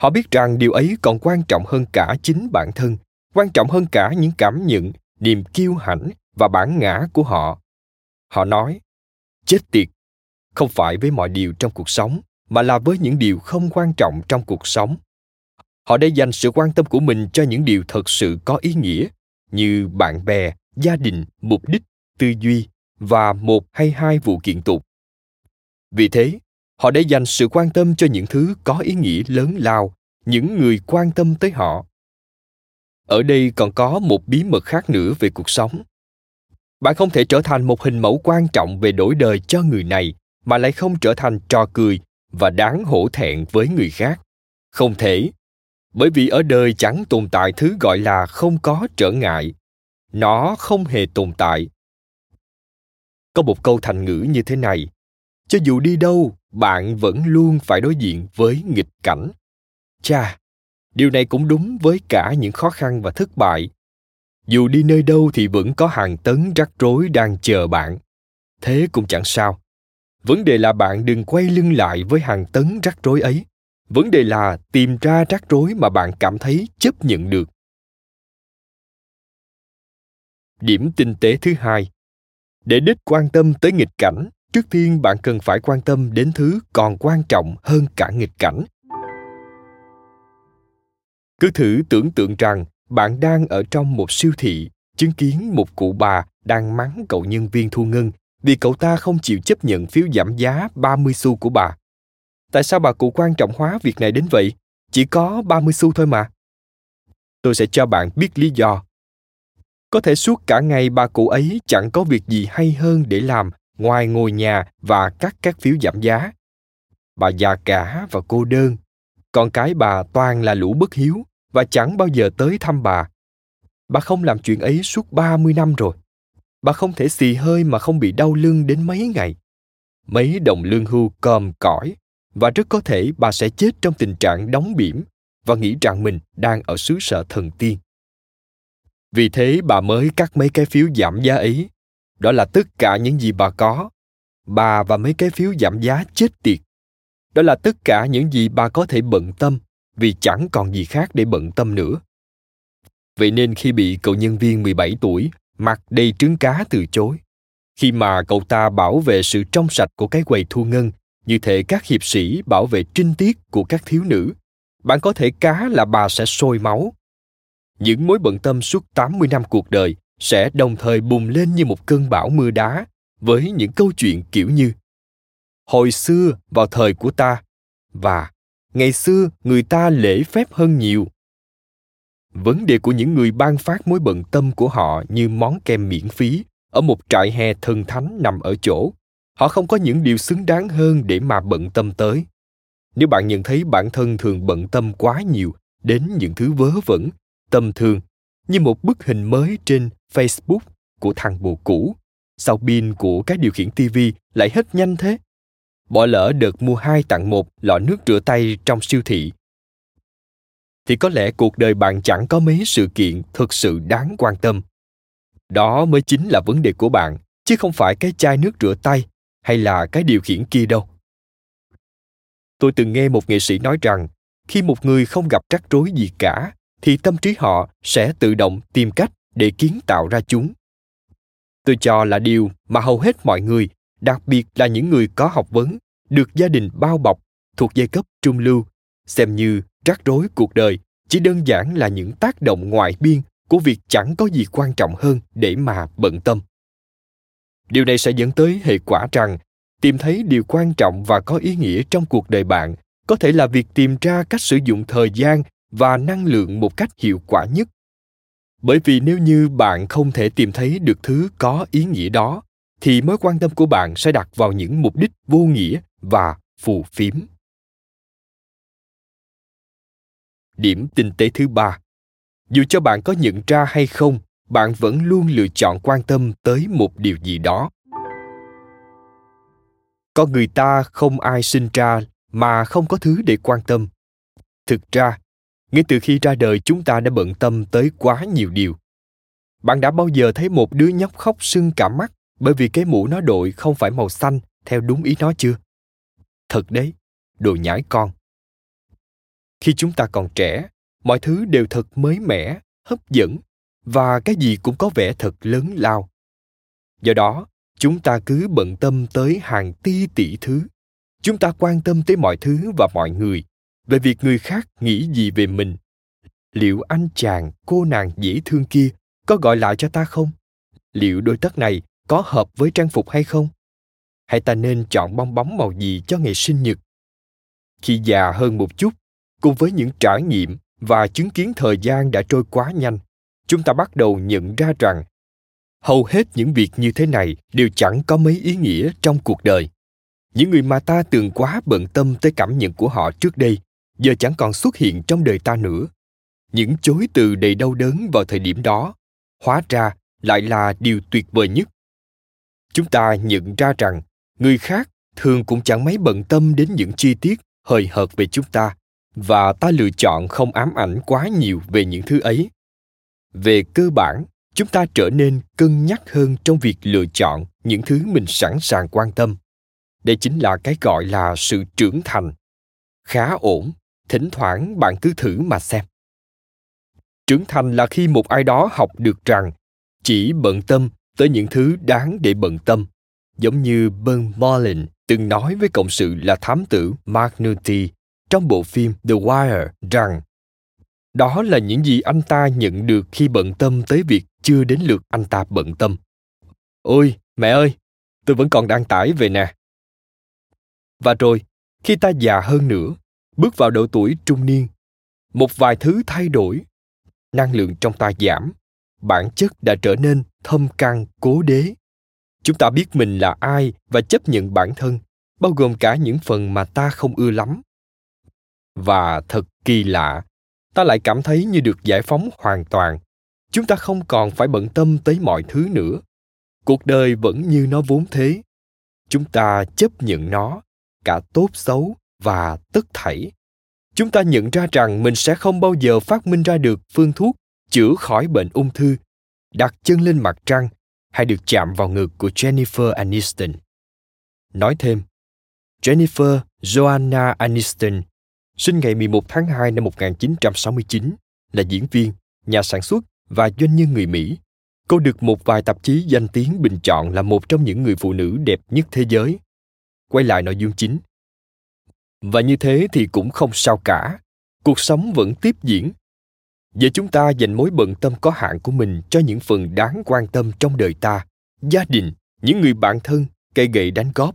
Họ biết rằng điều ấy còn quan trọng hơn cả chính bản thân, quan trọng hơn cả những cảm nhận, niềm kiêu hãnh và bản ngã của họ. Họ nói, chết tiệt, không phải với mọi điều trong cuộc sống, mà là với những điều không quan trọng trong cuộc sống. Họ đã dành sự quan tâm của mình cho những điều thật sự có ý nghĩa, như bạn bè, gia đình, mục đích, tư duy và một hay hai vụ kiện tụng. Vì thế, họ đã dành sự quan tâm cho những thứ có ý nghĩa lớn lao, những người quan tâm tới họ. Ở đây còn có một bí mật khác nữa về cuộc sống. Bạn không thể trở thành một hình mẫu quan trọng về đổi đời cho người này, mà lại không trở thành trò cười và đáng hổ thẹn với người khác. Không thể, bởi vì ở đời chẳng tồn tại thứ gọi là không có trở ngại. Nó không hề tồn tại. Có một câu thành ngữ như thế này: cho dù đi đâu, bạn vẫn luôn phải đối diện với nghịch cảnh. Chà, điều này cũng đúng với cả những khó khăn và thất bại. Dù đi nơi đâu thì vẫn có hàng tấn rắc rối đang chờ bạn. Thế cũng chẳng sao. Vấn đề là bạn đừng quay lưng lại với hàng tấn rắc rối ấy. Vấn đề là tìm ra rắc rối mà bạn cảm thấy chấp nhận được. Điểm tinh tế thứ hai. Để đích quan tâm tới nghịch cảnh, trước tiên bạn cần phải quan tâm đến thứ còn quan trọng hơn cả nghịch cảnh. Cứ thử tưởng tượng rằng bạn đang ở trong một siêu thị, chứng kiến một cụ bà đang mắng cậu nhân viên thu ngân vì cậu ta không chịu chấp nhận phiếu giảm giá 30 xu của bà. Tại sao bà cụ quan trọng hóa việc này đến vậy? Chỉ có 30 xu thôi mà. Tôi sẽ cho bạn biết lý do. Có thể suốt cả ngày bà cụ ấy chẳng có việc gì hay hơn để làm ngoài ngồi nhà và cắt các phiếu giảm giá. Bà già cả và cô đơn. Con cái bà toàn là lũ bất hiếu và chẳng bao giờ tới thăm bà. Bà không làm chuyện ấy suốt 30 năm rồi. Bà không thể xì hơi mà không bị đau lưng đến mấy ngày. Mấy đồng lương hưu còm cõi, và rất có thể bà sẽ chết trong tình trạng đóng bỉm và nghĩ rằng mình đang ở xứ sở thần tiên. Vì thế bà mới cắt mấy cái phiếu giảm giá ấy. Đó là tất cả những gì bà có. Bà và mấy cái phiếu giảm giá chết tiệt. Đó là tất cả những gì bà có thể bận tâm, vì chẳng còn gì khác để bận tâm nữa. Vậy nên khi bị cậu nhân viên 17 tuổi mặt đầy trứng cá từ chối, khi mà cậu ta bảo vệ sự trong sạch của cái quầy thu ngân như thể các hiệp sĩ bảo vệ trinh tiết của các thiếu nữ, bạn có thể cá là bà sẽ sôi máu. Những mối bận tâm suốt 80 năm cuộc đời sẽ đồng thời bùng lên như một cơn bão mưa đá với những câu chuyện kiểu như: hồi xưa vào thời của ta, và ngày xưa người ta lễ phép hơn nhiều. Vấn đề của những người ban phát mối bận tâm của họ như món kem miễn phí ở một trại hè thần thánh nằm ở chỗ họ không có những điều xứng đáng hơn để mà bận tâm tới. Nếu bạn nhận thấy bản thân thường bận tâm quá nhiều đến những thứ vớ vẩn, tầm thường, như một bức hình mới trên Facebook của thằng bồ cũ, sao pin của cái điều khiển TV lại hết nhanh thế? Bỏ lỡ đợt mua 2 tặng 1 lọ nước rửa tay trong siêu thị, thì có lẽ cuộc đời bạn chẳng có mấy sự kiện thực sự đáng quan tâm. Đó mới chính là vấn đề của bạn, chứ không phải cái chai nước rửa tay hay là cái điều khiển kia đâu. Tôi từng nghe một nghệ sĩ nói rằng, khi một người không gặp rắc rối gì cả, thì tâm trí họ sẽ tự động tìm cách để kiến tạo ra chúng. Tôi cho là điều mà hầu hết mọi người, đặc biệt là những người có học vấn, được gia đình bao bọc, thuộc giai cấp trung lưu, xem như rắc rối cuộc đời chỉ đơn giản là những tác động ngoại biên của việc chẳng có gì quan trọng hơn để mà bận tâm. Điều này sẽ dẫn tới hệ quả rằng tìm thấy điều quan trọng và có ý nghĩa trong cuộc đời bạn có thể là việc tìm ra cách sử dụng thời gian và năng lượng một cách hiệu quả nhất. Bởi vì nếu như bạn không thể tìm thấy được thứ có ý nghĩa đó, thì mối quan tâm của bạn sẽ đặt vào những mục đích vô nghĩa và phù phiếm. Điểm tinh tế thứ ba, dù cho bạn có nhận ra hay không, bạn vẫn luôn lựa chọn quan tâm tới một điều gì đó. Con người ta không ai sinh ra mà không có thứ để quan tâm. Thực ra, ngay từ khi ra đời chúng ta đã bận tâm tới quá nhiều điều. Bạn đã bao giờ thấy một đứa nhóc khóc sưng cả mắt bởi vì cái mũ nó đội không phải màu xanh theo đúng ý nó chưa? Thật đấy, đồ nhãi con. Khi chúng ta còn trẻ, mọi thứ đều thật mới mẻ, hấp dẫn và cái gì cũng có vẻ thật lớn lao. Do đó, chúng ta cứ bận tâm tới hàng tỷ thứ. Chúng ta quan tâm tới mọi thứ và mọi người, về việc người khác nghĩ gì về mình. Liệu anh chàng, cô nàng dễ thương kia có gọi lại cho ta không? Liệu đôi tất này có hợp với trang phục hay không? Hay ta nên chọn bong bóng màu gì cho ngày sinh nhật? Khi già hơn một chút, cùng với những trải nghiệm và chứng kiến thời gian đã trôi quá nhanh, chúng ta bắt đầu nhận ra rằng hầu hết những việc như thế này đều chẳng có mấy ý nghĩa trong cuộc đời. Những người mà ta từng quá bận tâm tới cảm nhận của họ trước đây, giờ chẳng còn xuất hiện trong đời ta nữa. Những chối từ đầy đau đớn vào thời điểm đó, hóa ra lại là điều tuyệt vời nhất. Chúng ta nhận ra rằng người khác thường cũng chẳng mấy bận tâm đến những chi tiết hời hợt về chúng ta, và ta lựa chọn không ám ảnh quá nhiều về những thứ ấy. Về cơ bản, chúng ta trở nên cân nhắc hơn trong việc lựa chọn những thứ mình sẵn sàng quan tâm. Đây chính là cái gọi là sự trưởng thành. Khá ổn, thỉnh thoảng bạn cứ thử mà xem. Trưởng thành là khi một ai đó học được rằng chỉ bận tâm tới những thứ đáng để bận tâm, giống như Ben Mollin từng nói với cộng sự là thám tử Mark Nulty trong bộ phim The Wire rằng đó là những gì anh ta nhận được khi bận tâm tới việc chưa đến lượt anh ta bận tâm. Ôi, mẹ ơi, tôi vẫn còn đăng tải về nè. Và rồi, khi ta già hơn nữa, bước vào độ tuổi trung niên, một vài thứ thay đổi, năng lượng trong ta giảm, bản chất đã trở nên thâm căn cố đế. Chúng ta biết mình là ai và chấp nhận bản thân, bao gồm cả những phần mà ta không ưa lắm. Và thật kỳ lạ, ta lại cảm thấy như được giải phóng hoàn toàn. Chúng ta không còn phải bận tâm tới mọi thứ nữa. Cuộc đời vẫn như nó vốn thế. Chúng ta chấp nhận nó, cả tốt xấu và tất thảy. Chúng ta nhận ra rằng mình sẽ không bao giờ phát minh ra được phương thuốc chữa khỏi bệnh ung thư, đặt chân lên mặt trăng hay được chạm vào ngực của Jennifer Aniston. Nói thêm, Jennifer Joanna Aniston sinh ngày 11 tháng 2 năm 1969, là diễn viên, nhà sản xuất và doanh nhân người Mỹ. Cô được một vài tạp chí danh tiếng bình chọn là một trong những người phụ nữ đẹp nhất thế giới. Quay lại nội dung chính. Và như thế thì cũng không sao cả. Cuộc sống vẫn tiếp diễn. Giờ chúng ta dành mối bận tâm có hạn của mình cho những phần đáng quan tâm trong đời ta, gia đình, những người bạn thân, cây gậy đánh góp.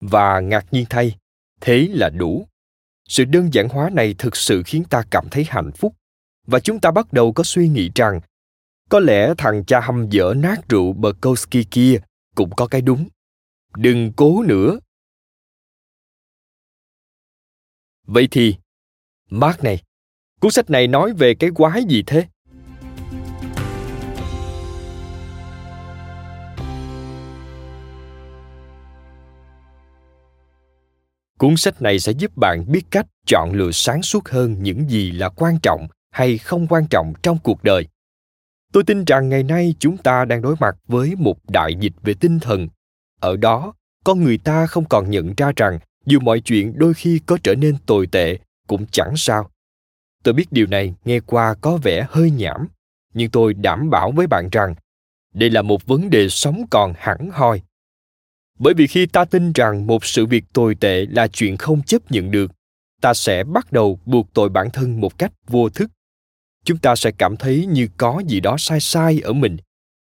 Và ngạc nhiên thay, thế là đủ. Sự đơn giản hóa này thực sự khiến ta cảm thấy hạnh phúc, và chúng ta bắt đầu có suy nghĩ rằng có lẽ thằng cha hâm dở nát rượu Bukowski kia cũng có cái đúng. Đừng cố nữa. Vậy thì, Mark này, cuốn sách này nói về cái quái gì thế? Cuốn sách này sẽ giúp bạn biết cách chọn lựa sáng suốt hơn những gì là quan trọng hay không quan trọng trong cuộc đời. Tôi tin rằng ngày nay chúng ta đang đối mặt với một đại dịch về tinh thần. Ở đó, con người ta không còn nhận ra rằng dù mọi chuyện đôi khi có trở nên tồi tệ cũng chẳng sao. Tôi biết điều này nghe qua có vẻ hơi nhảm, nhưng tôi đảm bảo với bạn rằng đây là một vấn đề sống còn hẳn hoi. Bởi vì khi ta tin rằng một sự việc tồi tệ là chuyện không chấp nhận được, ta sẽ bắt đầu buộc tội bản thân một cách vô thức. Chúng ta sẽ cảm thấy như có gì đó sai sai ở mình,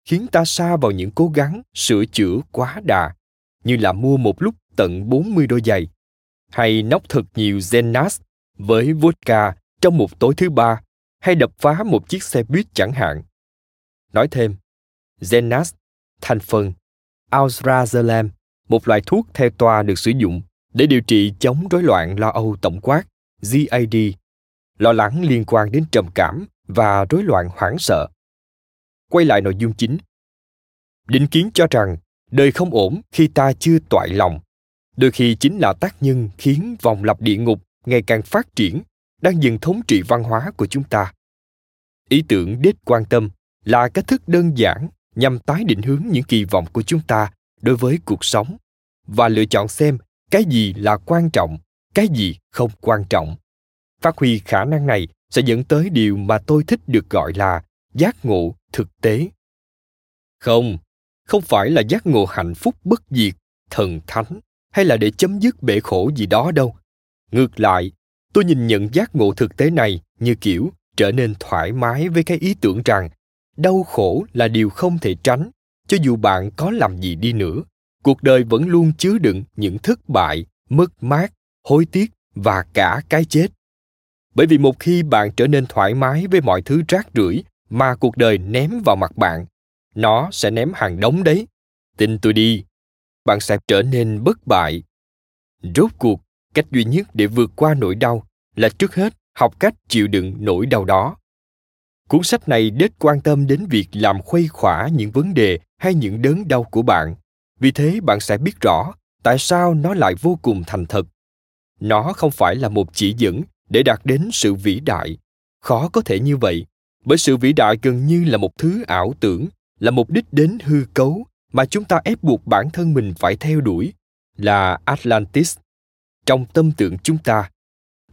khiến ta sa vào những cố gắng sửa chữa quá đà, như là mua một lúc tận 40 đôi giày, hay nốc thật nhiều Xanax với vodka trong một tối thứ ba, hay đập phá một chiếc xe buýt chẳng hạn. Nói thêm, Xanax, thành phần Alprazolam, một loại thuốc theo toa được sử dụng để điều trị chống rối loạn lo âu tổng quát, GAD, lo lắng liên quan đến trầm cảm và rối loạn hoảng sợ. Quay lại nội dung chính. Định kiến cho rằng đời không ổn khi ta chưa toại lòng, đôi khi chính là tác nhân khiến vòng lặp địa ngục ngày càng phát triển, đang dần thống trị văn hóa của chúng ta. Ý tưởng đếch quan tâm là cách thức đơn giản nhằm tái định hướng những kỳ vọng của chúng ta đối với cuộc sống và lựa chọn xem cái gì là quan trọng, cái gì không quan trọng. Phát huy khả năng này sẽ dẫn tới điều mà tôi thích được gọi là giác ngộ thực tế. Không phải là giác ngộ hạnh phúc bất diệt, thần thánh hay là để chấm dứt bể khổ gì đó đâu. Ngược lại, tôi nhìn nhận giác ngộ thực tế này như kiểu trở nên thoải mái với cái ý tưởng rằng đau khổ là điều không thể tránh, cho dù bạn có làm gì đi nữa. Cuộc đời vẫn luôn chứa đựng những thất bại, mất mát, hối tiếc và cả cái chết. Bởi vì một khi bạn trở nên thoải mái với mọi thứ rác rưởi mà cuộc đời ném vào mặt bạn, nó sẽ ném hàng đống đấy. Tin tôi đi, bạn sẽ trở nên bất bại. Rốt cuộc, cách duy nhất để vượt qua nỗi đau là trước hết học cách chịu đựng nỗi đau đó. Cuốn sách này đếch quan tâm đến việc làm khuây khỏa những vấn đề hay những đớn đau của bạn. Vì thế bạn sẽ biết rõ tại sao nó lại vô cùng thành thật. Nó không phải là một chỉ dẫn để đạt đến sự vĩ đại. Khó có thể như vậy, bởi sự vĩ đại gần như là một thứ ảo tưởng, là một đích đến hư cấu mà chúng ta ép buộc bản thân mình phải theo đuổi, là Atlantis, trong tâm tưởng chúng ta.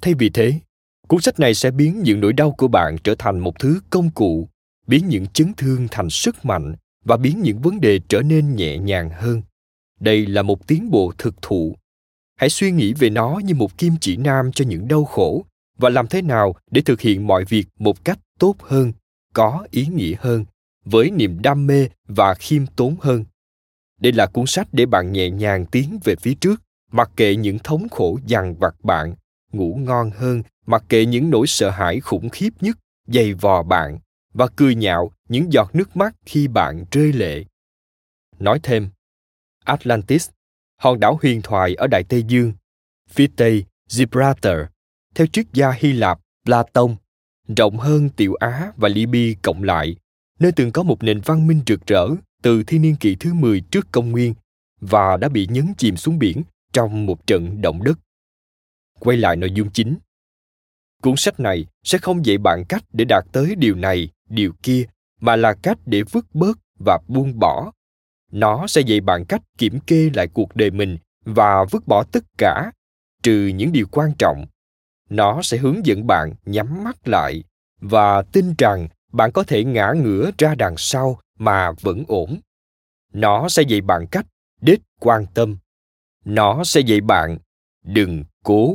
Thay vì thế, cuốn sách này sẽ biến những nỗi đau của bạn trở thành một thứ công cụ, biến những chấn thương thành sức mạnh và biến những vấn đề trở nên nhẹ nhàng hơn. Đây là một tiến bộ thực thụ. Hãy suy nghĩ về nó như một kim chỉ nam cho những đau khổ và làm thế nào để thực hiện mọi việc một cách tốt hơn, có ý nghĩa hơn, với niềm đam mê và khiêm tốn hơn. Đây là cuốn sách để bạn nhẹ nhàng tiến về phía trước, mặc kệ những thống khổ dằn vặt bạn, ngủ ngon hơn, mặc kệ những nỗi sợ hãi khủng khiếp nhất dày vò bạn, và cười nhạo những giọt nước mắt khi bạn rơi lệ. Nói thêm, Atlantis, hòn đảo huyền thoại ở Đại Tây Dương, phía Tây Gibraltar, theo triết gia Hy Lạp Platon, rộng hơn Tiểu Á và Libya cộng lại, nơi từng có một nền văn minh rực rỡ từ thiên niên kỷ thứ 10 trước công nguyên và đã bị nhấn chìm xuống biển trong một trận động đất. Quay lại nội dung chính. Cuốn sách này sẽ không dạy bạn cách để đạt tới điều này, điều kia, mà là cách để vứt bớt và buông bỏ. Nó sẽ dạy bạn cách kiểm kê lại cuộc đời mình và vứt bỏ tất cả, trừ những điều quan trọng. Nó sẽ hướng dẫn bạn nhắm mắt lại và tin rằng bạn có thể ngã ngửa ra đằng sau mà vẫn ổn. Nó sẽ dạy bạn cách đếch quan tâm. Nó sẽ dạy bạn đừng cố.